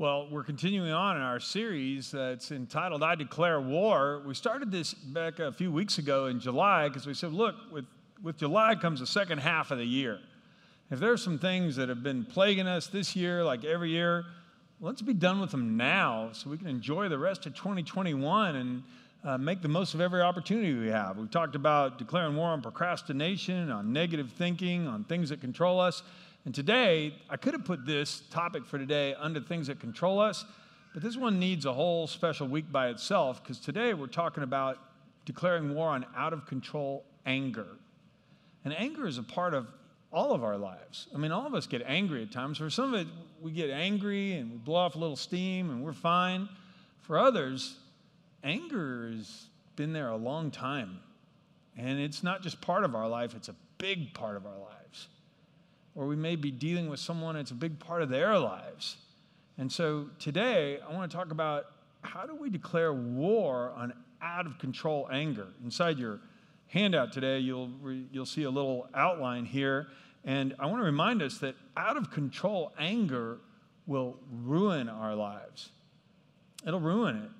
Well, we're continuing on in our series that's entitled, I Declare War. We started this back a few weeks ago in July because we said, look, with July comes the second half of the year. If there are some things that have been plaguing us this year, like every year, let's be done with them now so we can enjoy the rest of 2021 and make the most of every opportunity we have. We've talked about declaring war on procrastination, on negative thinking, on things that control us. And today, I could have put this topic for today under things that control us, but this one needs a whole special week by itself because today we're talking about declaring war on out-of-control anger. And anger is a part of all of our lives. I mean, all of us get angry at times. For some of it, we get angry and we blow off a little steam and we're fine. For others, anger has been there a long time, and it's not just part of our life, it's a big part of our lives. Or we may be dealing with someone that's a big part of their lives. And so today, I want to talk about how do we declare war on out-of-control anger. Inside your handout today, you'll see a little outline here, and I want to remind us that out-of-control anger will ruin our lives. It'll ruin it.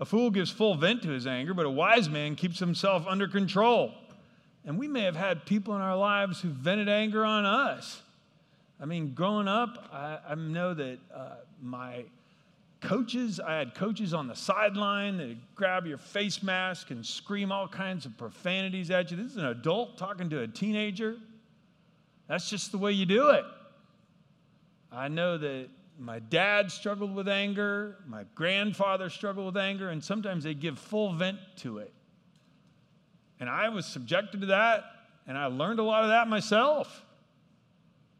A fool gives full vent to his anger, but a wise man keeps himself under control. And we may have had people in our lives who vented anger on us. I mean, growing up, I know that my coaches, I had coaches on the sideline that would grab your face mask and scream all kinds of profanities at you. This is an adult talking to a teenager. That's just the way you do it. I know that my dad struggled with anger, my grandfather struggled with anger, and sometimes they give full vent to it. And I was subjected to that, and I learned a lot of that myself.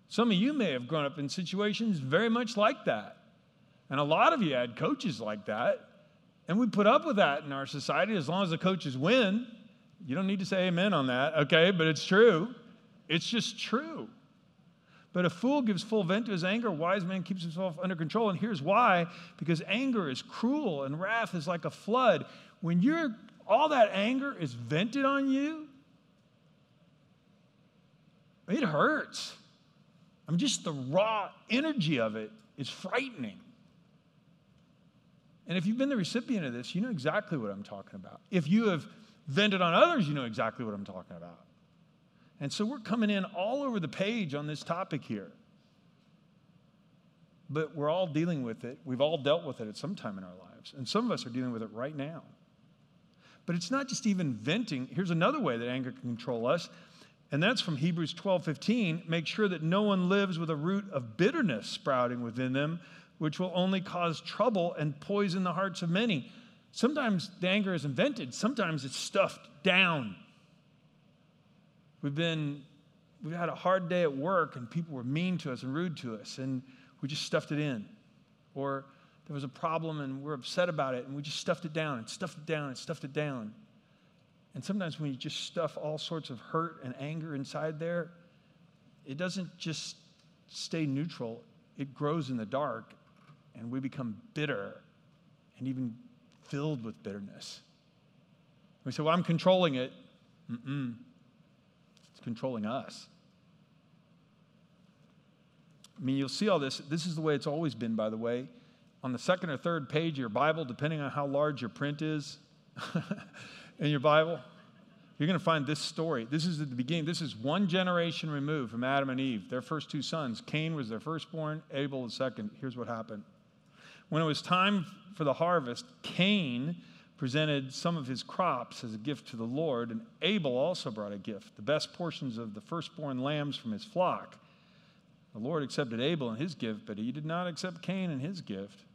Some of you may have grown up in situations very much like that. And a lot of you had coaches like that, and we put up with that in our society as long as the coaches win. You don't need to say amen on that, okay, but it's true. It's just true. But a fool gives full vent to his anger, a wise man keeps himself under control. And here's why, because anger is cruel and wrath is like a flood. When all that anger is vented on you, it hurts. I mean, just the raw energy of it is frightening. And if you've been the recipient of this, you know exactly what I'm talking about. If you have vented on others, you know exactly what I'm talking about. And so we're coming in all over the page on this topic here. But we're all dealing with it. We've all dealt with it at some time in our lives. And some of us are dealing with it right now. But it's not just even venting. Here's another way that anger can control us. And that's from Hebrews 12:15. Make sure that no one lives with a root of bitterness sprouting within them, which will only cause trouble and poison the hearts of many. Sometimes the anger isn't vented. Sometimes it's stuffed down. We've had a hard day at work, and people were mean to us and rude to us, and we just stuffed it in. Or there was a problem, and we're upset about it, and we just stuffed it down and stuffed it down and stuffed it down. And sometimes when you just stuff all sorts of hurt and anger inside there, it doesn't just stay neutral. It grows in the dark, and we become bitter and even filled with bitterness. We say, well, I'm controlling it. Mm-mm. Controlling us. I mean, you'll see all this. This is the way it's always been, by the way. On the second or third page of your Bible, depending on how large your print is in your Bible, you're going to find this story. This is at the beginning. This is one generation removed from Adam and Eve, their first two sons. Cain was their firstborn, Abel the second. Here's what happened. When it was time for the harvest, Cain presented some of his crops as a gift to the Lord, and Abel also brought a gift, the best portions of the firstborn lambs from his flock. The Lord accepted Abel and his gift, but he did not accept Cain and his gift.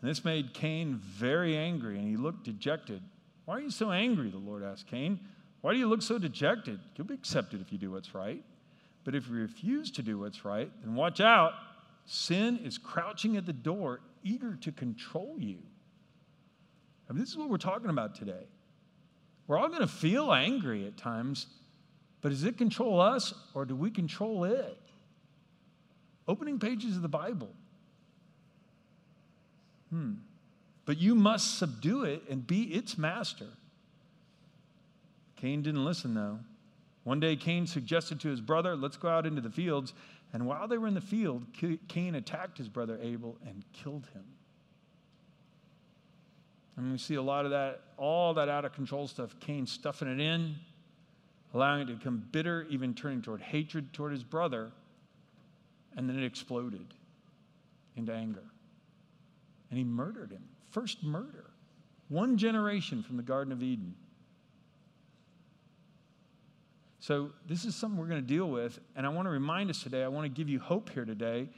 And this made Cain very angry, and he looked dejected. Why are you so angry? The Lord asked Cain. Why do you look so dejected? You'll be accepted if you do what's right. But if you refuse to do what's right, then watch out. Sin is crouching at the door, eager to control you. I mean, this is what we're talking about today. We're all going to feel angry at times, but does it control us or do we control it? Opening pages of the Bible. But you must subdue it and be its master. Cain didn't listen, though. One day Cain suggested to his brother, let's go out into the fields. And while they were in the field, Cain attacked his brother Abel and killed him. And we see a lot of that, all that out of control stuff, Cain stuffing it in, allowing it to become bitter, even turning toward hatred toward his brother. And then it exploded into anger. And he murdered him. First murder. One generation from the Garden of Eden. So this is something we're going to deal with, and I want to remind us today, I want to give you hope here today.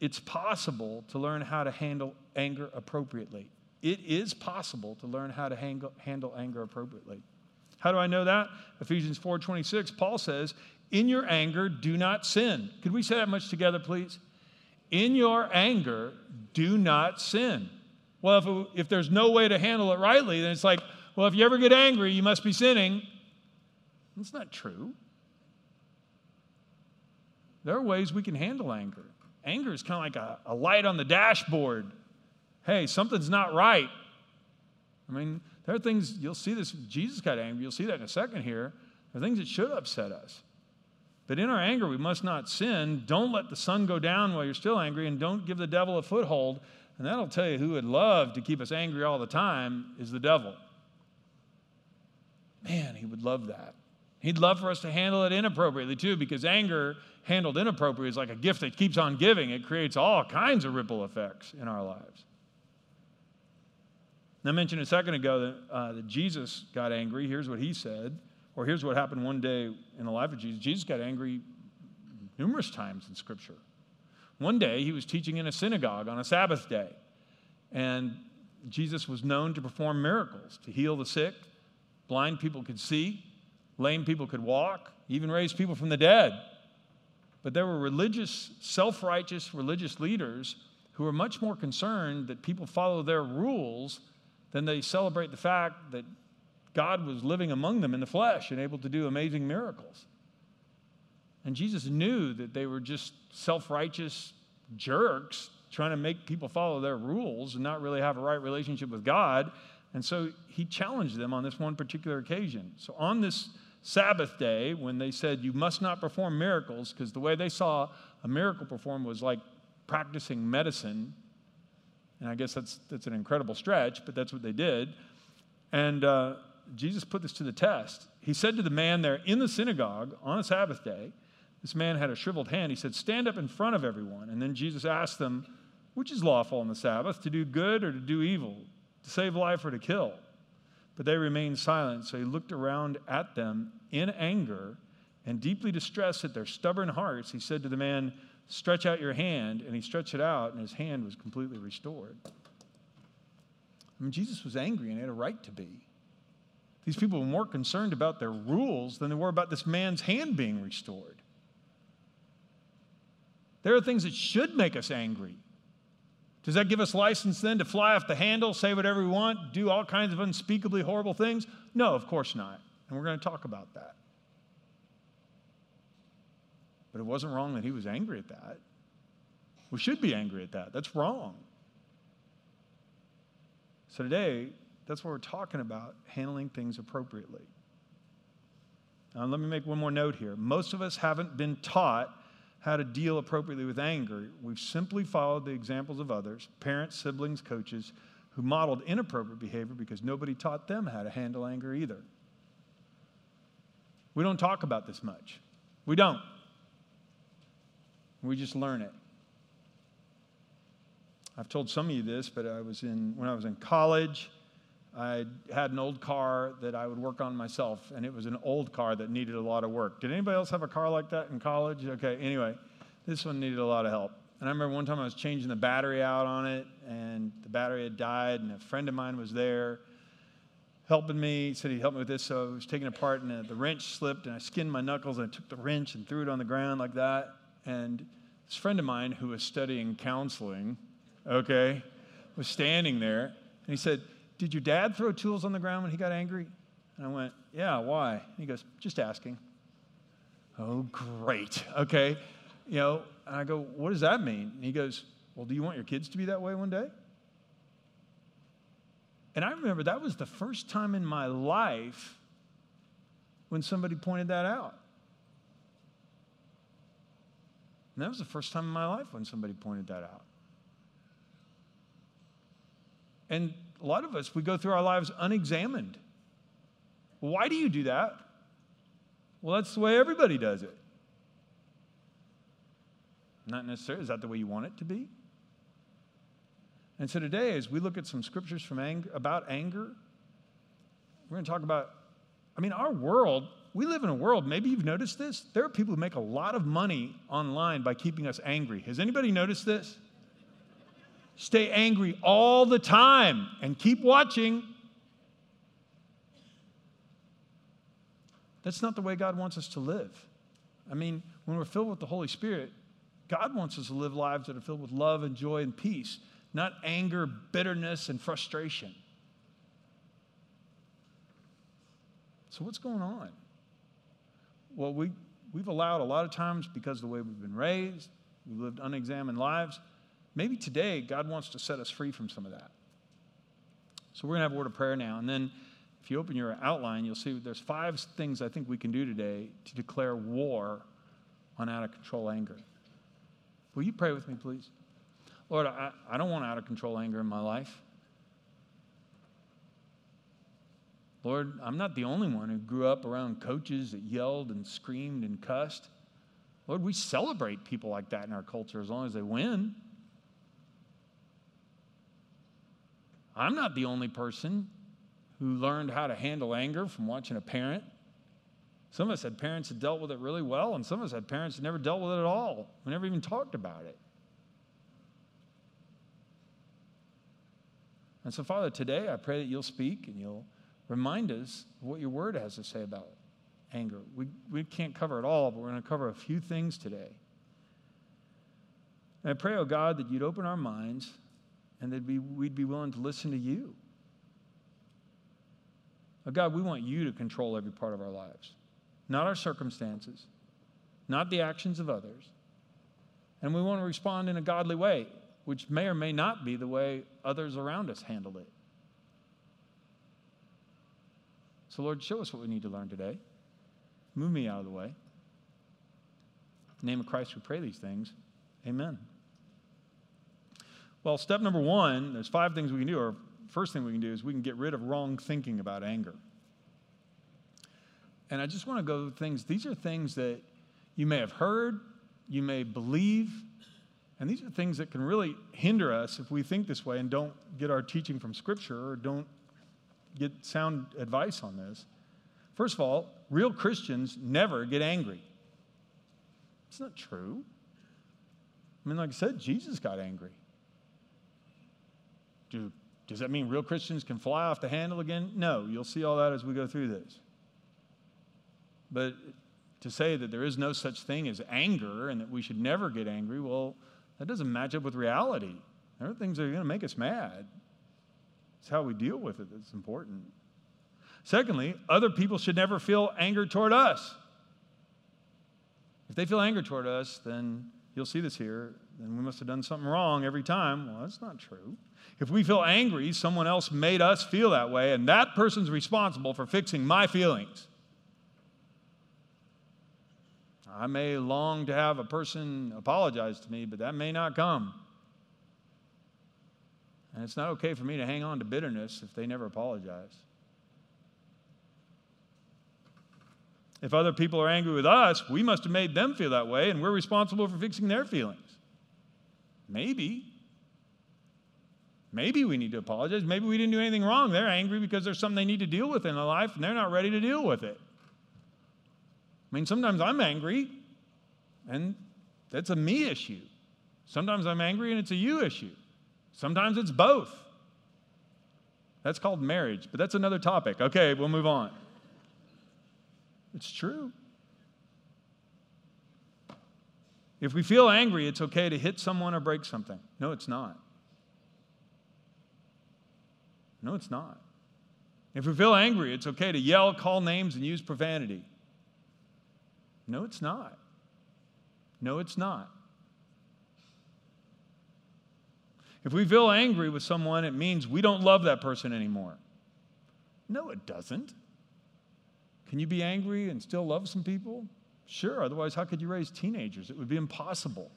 It's possible to learn how to handle anger appropriately. It is possible to learn how to handle anger appropriately. How do I know that? Ephesians 4:26, Paul says, in your anger, do not sin. Could we say that much together, please? In your anger, do not sin. Well, if there's no way to handle it rightly, then it's like, well, if you ever get angry, you must be sinning. That's not true. There are ways we can handle anger. Anger is kind of like a light on the dashboard. Hey, something's not right. I mean, there are things, you'll see this, Jesus got angry, you'll see that in a second here. There are things that should upset us. But in our anger, we must not sin. Don't let the sun go down while you're still angry, and don't give the devil a foothold. And that'll tell you who would love to keep us angry all the time is the devil. Man, he would love that. He'd love for us to handle it inappropriately, too, because anger handled inappropriately is like a gift that keeps on giving. It creates all kinds of ripple effects in our lives. And I mentioned a second ago that Jesus got angry. Here's what he said, or here's what happened one day in the life of Jesus. Jesus got angry numerous times in Scripture. One day, he was teaching in a synagogue on a Sabbath day, and Jesus was known to perform miracles, to heal the sick. Blind people could see. Lame people could walk, even raised people from the dead. But there were religious, self-righteous religious leaders who were much more concerned that people follow their rules than they celebrate the fact that God was living among them in the flesh and able to do amazing miracles. And Jesus knew that they were just self-righteous jerks trying to make people follow their rules and not really have a right relationship with God. And so he challenged them on this one particular occasion. So on this Sabbath day, when they said, you must not perform miracles, because the way they saw a miracle performed was like practicing medicine. And I guess that's an incredible stretch, but that's what they did. And Jesus put this to the test. He said to the man there in the synagogue on a Sabbath day, this man had a shriveled hand. He said, stand up in front of everyone. And then Jesus asked them, which is lawful on the Sabbath, to do good or to do evil, to save life or to kill? But they remained silent. So he looked around at them in anger and deeply distressed at their stubborn hearts. He said to the man, stretch out your hand. And he stretched it out, and his hand was completely restored. I mean, Jesus was angry, and he had a right to be. These people were more concerned about their rules than they were about this man's hand being restored. There are things that should make us angry. Does that give us license then to fly off the handle, say whatever we want, do all kinds of unspeakably horrible things? No, of course not. And we're going to talk about that. But it wasn't wrong that he was angry at that. We should be angry at that. That's wrong. So today, that's what we're talking about, handling things appropriately. Now, let me make one more note here. Most of us haven't been taught how to deal appropriately with anger. We've simply followed the examples of others, parents, siblings, coaches, who modeled inappropriate behavior because nobody taught them how to handle anger either. We don't talk about this much. We don't. We just learn it. I've told some of you this, but when I was in college, I had an old car that I would work on myself, and it was an old car that needed a lot of work. Did anybody else have a car like that in college? Okay, anyway, this one needed a lot of help. And I remember one time I was changing the battery out on it, and the battery had died, and a friend of mine was there helping me. He said he'd help me with this, so I was taking it apart, and the wrench slipped, and I skinned my knuckles, and I took the wrench and threw it on the ground like that. And this friend of mine who was studying counseling, okay, was standing there, and he said, did your dad throw tools on the ground when he got angry? And I went, yeah, why? And he goes, just asking. Oh, great. Okay. You know, and I go, what does that mean? And he goes, well, do you want your kids to be that way one day? And I remember that was the first time in my life when somebody pointed that out. And that was the first time in my life when somebody pointed that out. And a lot of us, we go through our lives unexamined. Why do you do that? Well, that's the way everybody does it. Not necessarily. Is that the way you want it to be? And so today, as we look at some scriptures from about anger, we're going to talk about, our world, we live in a world, maybe you've noticed this, there are people who make a lot of money online by keeping us angry. Has anybody noticed this? Stay angry all the time and keep watching. That's not the way God wants us to live. When we're filled with the Holy Spirit, God wants us to live lives that are filled with love and joy and peace, not anger, bitterness, and frustration. So what's going on? Well, we've allowed a lot of times, because of the way we've been raised, we've lived unexamined lives. Maybe today God wants to set us free from some of that. So we're going to have a word of prayer now. And then if you open your outline, you'll see there's 5 things I think we can do today to declare war on out-of-control anger. Will you pray with me, please? Lord, I don't want out-of-control anger in my life. Lord, I'm not the only one who grew up around coaches that yelled and screamed and cussed. Lord, we celebrate people like that in our culture as long as they win. I'm not the only person who learned how to handle anger from watching a parent. Some of us had parents that dealt with it really well, and some of us had parents that never dealt with it at all. We never even talked about it. And so, Father, today I pray that you'll speak and you'll remind us of what your word has to say about anger. We can't cover it all, but we're going to cover a few things today. And I pray, oh God, that you'd open our minds and that we'd be willing to listen to you. Oh God, we want you to control every part of our lives, not our circumstances, not the actions of others. And we want to respond in a godly way, which may or may not be the way others around us handled it. So, Lord, show us what we need to learn today. Move me out of the way. In the name of Christ, we pray these things. Amen. Well, step number 1, there's 5 things we can do. Or first thing we can do is we can get rid of wrong thinking about anger. And I just want to go things. These are things that you may have heard, you may believe, and these are things that can really hinder us if we think this way and don't get our teaching from Scripture or don't get sound advice on this. First of all, real Christians never get angry. It's not true. Like I said, Jesus got angry. Does that mean real Christians can fly off the handle again? No, you'll see all that as we go through this. But to say that there is no such thing as anger and that we should never get angry, well, that doesn't match up with reality. There are things that are going to make us mad. It's how we deal with it that's important. Secondly, other people should never feel anger toward us. If they feel anger toward us, then you'll see this here, then we must have done something wrong every time. Well, that's not true. If we feel angry, someone else made us feel that way, and that person's responsible for fixing my feelings. I may long to have a person apologize to me, but that may not come. And it's not okay for me to hang on to bitterness if they never apologize. If other people are angry with us, we must have made them feel that way, and we're responsible for fixing their feelings. Maybe. Maybe we need to apologize. Maybe we didn't do anything wrong. They're angry because there's something they need to deal with in their life, and they're not ready to deal with it. Sometimes I'm angry, and that's a me issue. Sometimes I'm angry, and it's a you issue. Sometimes it's both. That's called marriage, but that's another topic. Okay, we'll move on. It's true. If we feel angry, it's okay to hit someone or break something. No, it's not. No, it's not. If we feel angry, it's okay to yell, call names, and use profanity. No, it's not. No, it's not. If we feel angry with someone, it means we don't love that person anymore. No, it doesn't. Can you be angry and still love some people? Sure, otherwise how could you raise teenagers? It would be impossible.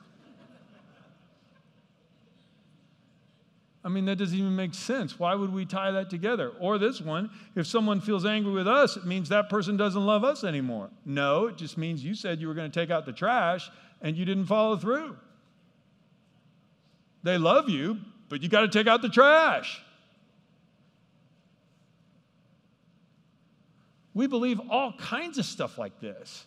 I mean, that doesn't even make sense. Why would we tie that together? Or this one, if someone feels angry with us, it means that person doesn't love us anymore. No, it just means you said you were going to take out the trash and you didn't follow through. They love you, but you got to take out the trash. We believe all kinds of stuff like this.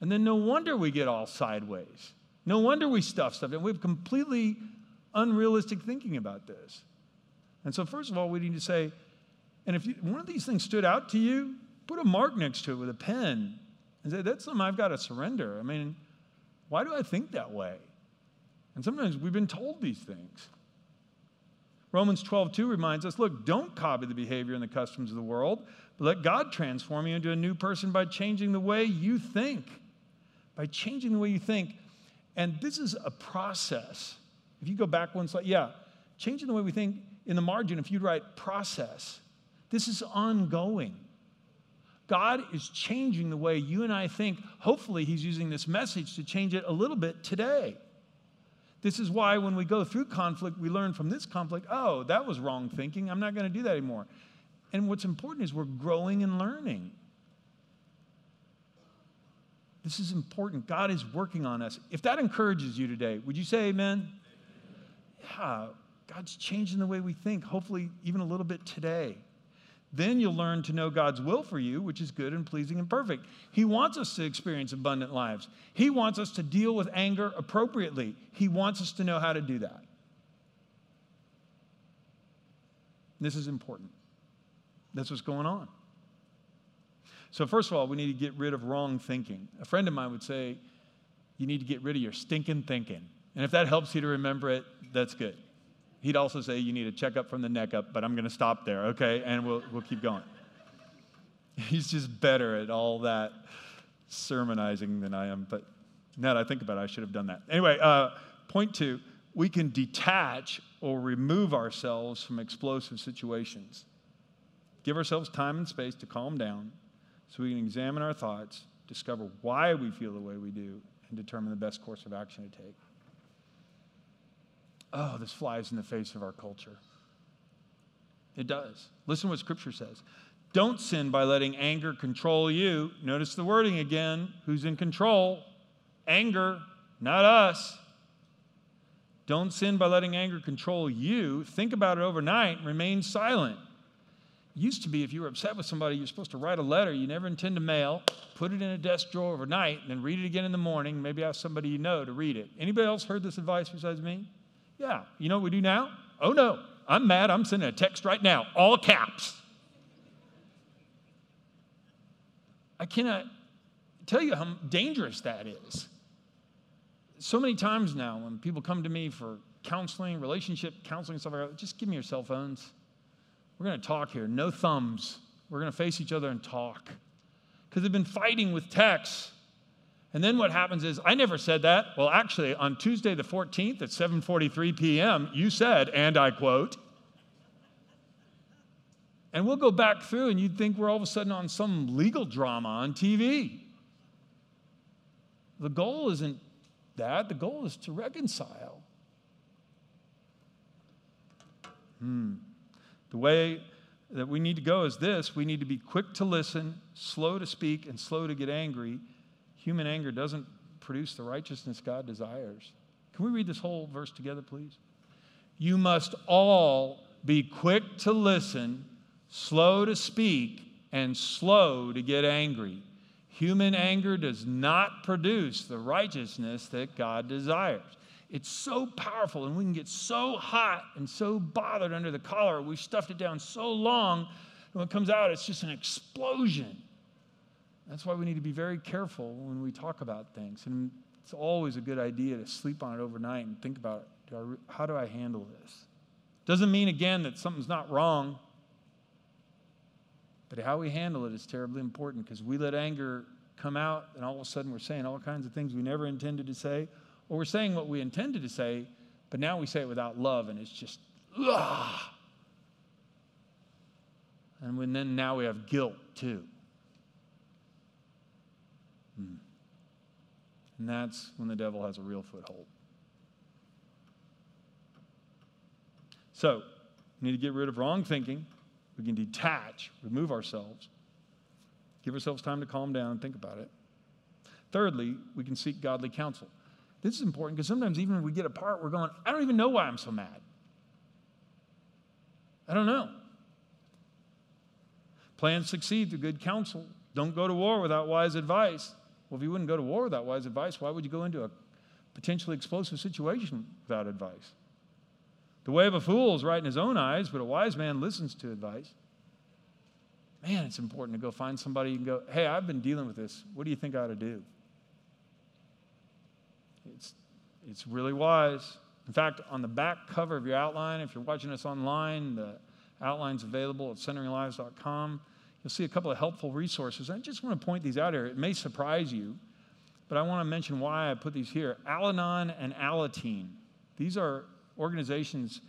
And then no wonder we get all sideways. No wonder we stuff stuff. And we have completely unrealistic thinking about this. And so first of all, we need to say, and if one of these things stood out to you, put a mark next to it with a pen and say, that's something I've got to surrender. I mean, why do I think that way? And sometimes we've been told these things. Romans 12:2 reminds us, look, don't copy the behavior and the customs of the world, but let God transform you into a new person by changing the way you think. By changing the way you think. And this is a process. If you go back one slide, yeah, changing the way we think in the margin, if you'd write process, this is ongoing. God is changing the way you and I think. Hopefully, he's using this message to change it a little bit today. This is why when we go through conflict, we learn from this conflict, oh, that was wrong thinking. I'm not going to do that anymore. And what's important is we're growing and learning. This is important. God is working on us. If that encourages you today, would you say amen? Yeah, God's changing the way we think, hopefully even a little bit today. Then you'll learn to know God's will for you, which is good and pleasing and perfect. He wants us to experience abundant lives. He wants us to deal with anger appropriately. He wants us to know how to do that. This is important. That's what's going on. So first of all, we need to get rid of wrong thinking. A friend of mine would say, you need to get rid of your stinking thinking. And if that helps you to remember it, that's good. He'd also say you need a checkup from the neck up, but I'm going to stop there, okay? And we'll keep going. He's just better at all that sermonizing than I am, but now that I think about it, I should have done that. Anyway, point two, we can detach or remove ourselves from explosive situations. Give ourselves time and space to calm down so we can examine our thoughts, discover why we feel the way we do, and determine the best course of action to take. Oh, this flies in the face of our culture. It does. Listen to what Scripture says. Don't sin by letting anger control you. Notice the wording again. Who's in control? Anger, not us. Don't sin by letting anger control you. Think about it overnight and remain silent. Used to be if you were upset with somebody, you're supposed to write a letter you never intend to mail, put it in a desk drawer overnight, and then read it again in the morning. Maybe ask somebody you know to read it. Anybody else heard this advice besides me? Yeah, you know what we do now? Oh no, I'm mad, I'm sending a text right now, all caps. I cannot tell you how dangerous that is. So many times now when people come to me for counseling, relationship counseling, stuff like that, just give me your cell phones. We're gonna talk here, no thumbs. We're gonna face each other and talk. Because they've been fighting with texts. And then what happens is, I never said that. Well, actually, on Tuesday the 14th at 7:43 p.m., you said, and I quote, and we'll go back through and you'd think we're all of a sudden on some legal drama on TV. The goal isn't that. The goal is to reconcile. The way that we need to go is this. We need to be quick to listen, slow to speak, and slow to get angry. Human anger doesn't produce the righteousness God desires. Can we read this whole verse together, please? You must all be quick to listen, slow to speak, and slow to get angry. Human anger does not produce the righteousness that God desires. It's so powerful, and we can get so hot and so bothered under the collar. We've stuffed it down so long, and when it comes out, it's just an explosion. That's why we need to be very careful when we talk about things. And it's always a good idea to sleep on it overnight and think about it. How do I handle this? Doesn't mean, again, that something's not wrong. But how we handle it is terribly important because we let anger come out and all of a sudden we're saying all kinds of things we never intended to say. Or we're saying what we intended to say, but now we say it without love and it's just, ugh. And then now we have guilt too. And that's when the devil has a real foothold. So, we need to get rid of wrong thinking. We can detach, remove ourselves, give ourselves time to calm down, think about it. Thirdly, we can seek godly counsel. This is important because sometimes even when we get apart, we're going, I don't even know why I'm so mad. I don't know. Plans succeed through good counsel. Don't go to war without wise advice. Well, if you wouldn't go to war without wise advice, why would you go into a potentially explosive situation without advice? The way of a fool is right in his own eyes, but a wise man listens to advice. Man, it's important to go find somebody and go, hey, I've been dealing with this. What do you think I ought to do? It's really wise. In fact, on the back cover of your outline, if you're watching us online, the outline's available at centeringlives.com. You'll see a couple of helpful resources. I just want to point these out here. It may surprise you, but I want to mention why I put these here. Al-Anon and Alateen. These are organizations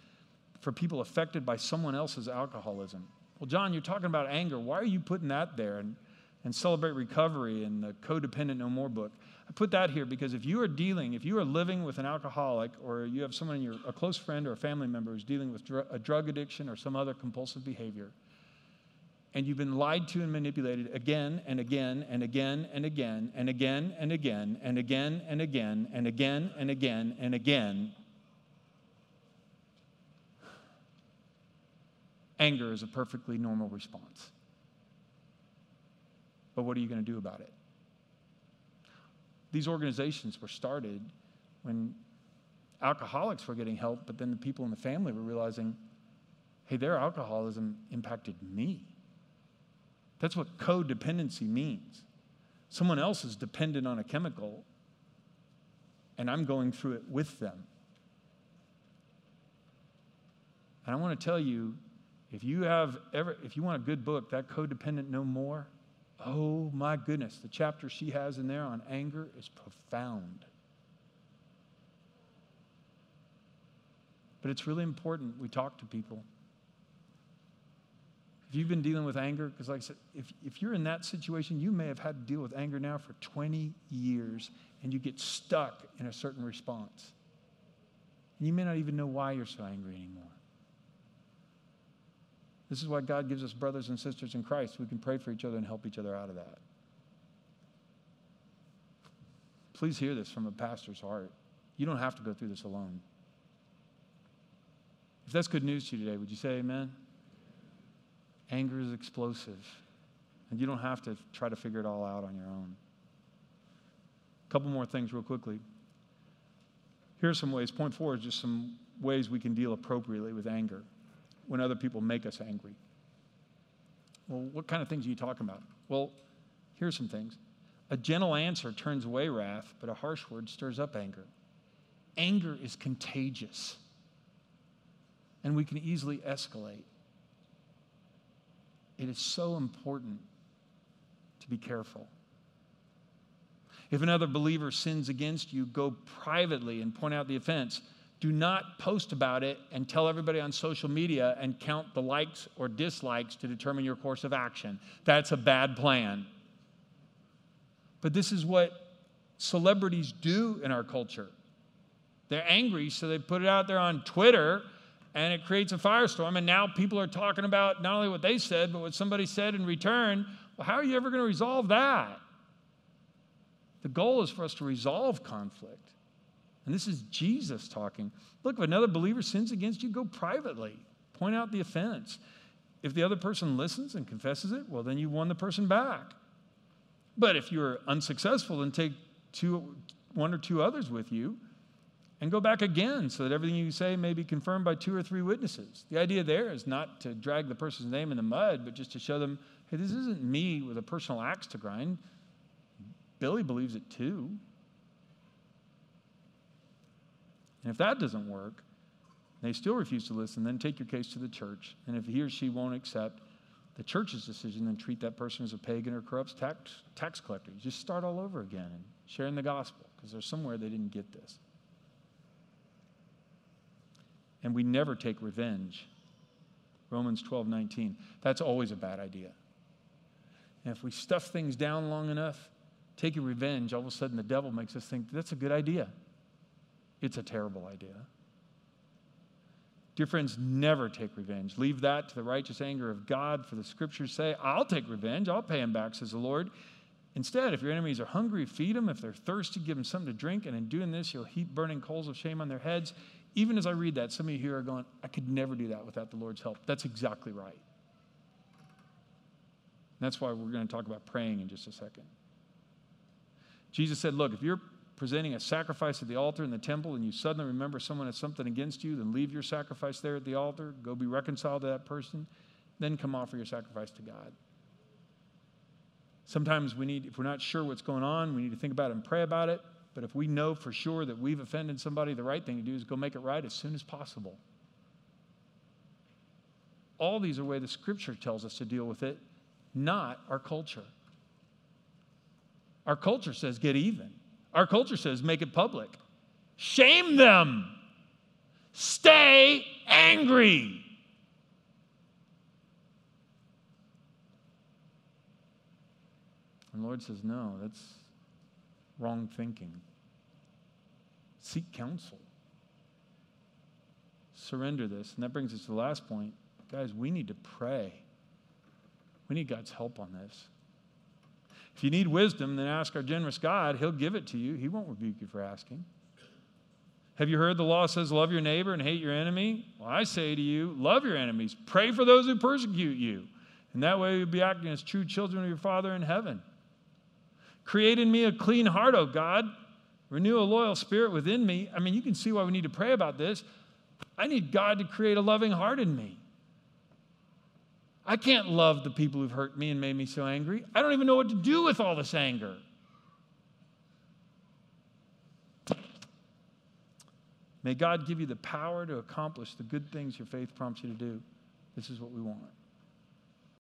for people affected by someone else's alcoholism. Well, John, you're talking about anger. Why are you putting that there? And Celebrate Recovery and the Codependent No More book. I put that here because if you are living with an alcoholic, or you have someone, a close friend or a family member who's dealing with a drug addiction or some other compulsive behavior, and you've been lied to and manipulated again and again and again and again and again and again and again and again and again and again and again, anger is a perfectly normal response. But what are you going to do about it? These organizations were started when alcoholics were getting help, but then the people in the family were realizing, hey, their alcoholism impacted me. That's what codependency means. Someone else is dependent on a chemical, and I'm going through it with them. And I want to tell you, if you want a good book, that Codependent No More, oh my goodness, the chapter she has in there on anger is profound. But it's really important we talk to people. If you've been dealing with anger, because like I said, if you're in that situation, you may have had to deal with anger now for 20 years, and you get stuck in a certain response. And you may not even know why you're so angry anymore. This is why God gives us brothers and sisters in Christ. We can pray for each other and help each other out of that. Please hear this from a pastor's heart. You don't have to go through this alone. If that's good news to you today, would you say amen? Anger is explosive, and you don't have to try to figure it all out on your own. A couple more things real quickly. Here are some ways. Point 4 is just some ways we can deal appropriately with anger. When other people make us angry. Well, what kind of things are you talking about? Well, here's some things. A gentle answer turns away wrath, but a harsh word stirs up anger. Anger is contagious, and we can easily escalate. It is so important to be careful. If another believer sins against you, go privately and point out the offense. Do not post about it and tell everybody on social media and count the likes or dislikes to determine your course of action. That's a bad plan. But this is what celebrities do in our culture. They're angry, so they put it out there on Twitter, and it creates a firestorm, and now people are talking about not only what they said, but what somebody said in return. Well, how are you ever going to resolve that? The goal is for us to resolve conflict. And this is Jesus talking. Look, if another believer sins against you, go privately. Point out the offense. If the other person listens and confesses it, well, then you won the person back. But if you're unsuccessful, then take one or two others with you and go back again so that everything you say may be confirmed by 2 or 3 witnesses. The idea there is not to drag the person's name in the mud, but just to show them, hey, this isn't me with a personal axe to grind. Billy believes it too. And if that doesn't work, and they still refuse to listen, then take your case to the church. And if he or she won't accept the church's decision, then treat that person as a pagan or corrupt tax collector. You just start all over again and sharing the gospel, because there's somewhere they didn't get this. And we never take revenge. Romans 12:19. That's always a bad idea. And if we stuff things down long enough, taking revenge, all of a sudden the devil makes us think that's a good idea. It's a terrible idea. Dear friends, never take revenge. Leave that to the righteous anger of God, for the scriptures say, I'll take revenge, I'll pay him back, says the Lord. Instead, if your enemies are hungry, feed them. If they're thirsty, give them something to drink. And in doing this, you'll heap burning coals of shame on their heads. Even as I read that, some of you here are going, I could never do that without the Lord's help. That's exactly right. And that's why we're going to talk about praying in just a second. Jesus said, look, if you're presenting a sacrifice at the altar in the temple and you suddenly remember someone has something against you, then leave your sacrifice there at the altar, go be reconciled to that person, then come offer your sacrifice to God. Sometimes we need, if we're not sure what's going on, we need to think about it and pray about it. But if we know for sure that we've offended somebody, the right thing to do is go make it right as soon as possible. All these are ways the scripture tells us to deal with it, not our culture. Our culture says get even. Our culture says make it public. Shame them. Stay angry. And the Lord says, no, that's wrong thinking. Seek counsel. Surrender this. And that brings us to the last point. Guys, we need to pray. We need God's help on this. If you need wisdom, then ask our generous God. He'll give it to you. He won't rebuke you for asking. Have you heard the law says love your neighbor and hate your enemy? Well, I say to you, love your enemies. Pray for those who persecute you. And that way you'll be acting as true children of your Father in heaven. Create in me a clean heart, O God. Renew a loyal spirit within me. I mean, you can see why we need to pray about this. I need God to create a loving heart in me. I can't love the people who've hurt me and made me so angry. I don't even know what to do with all this anger. May God give you the power to accomplish the good things your faith prompts you to do. This is what we want.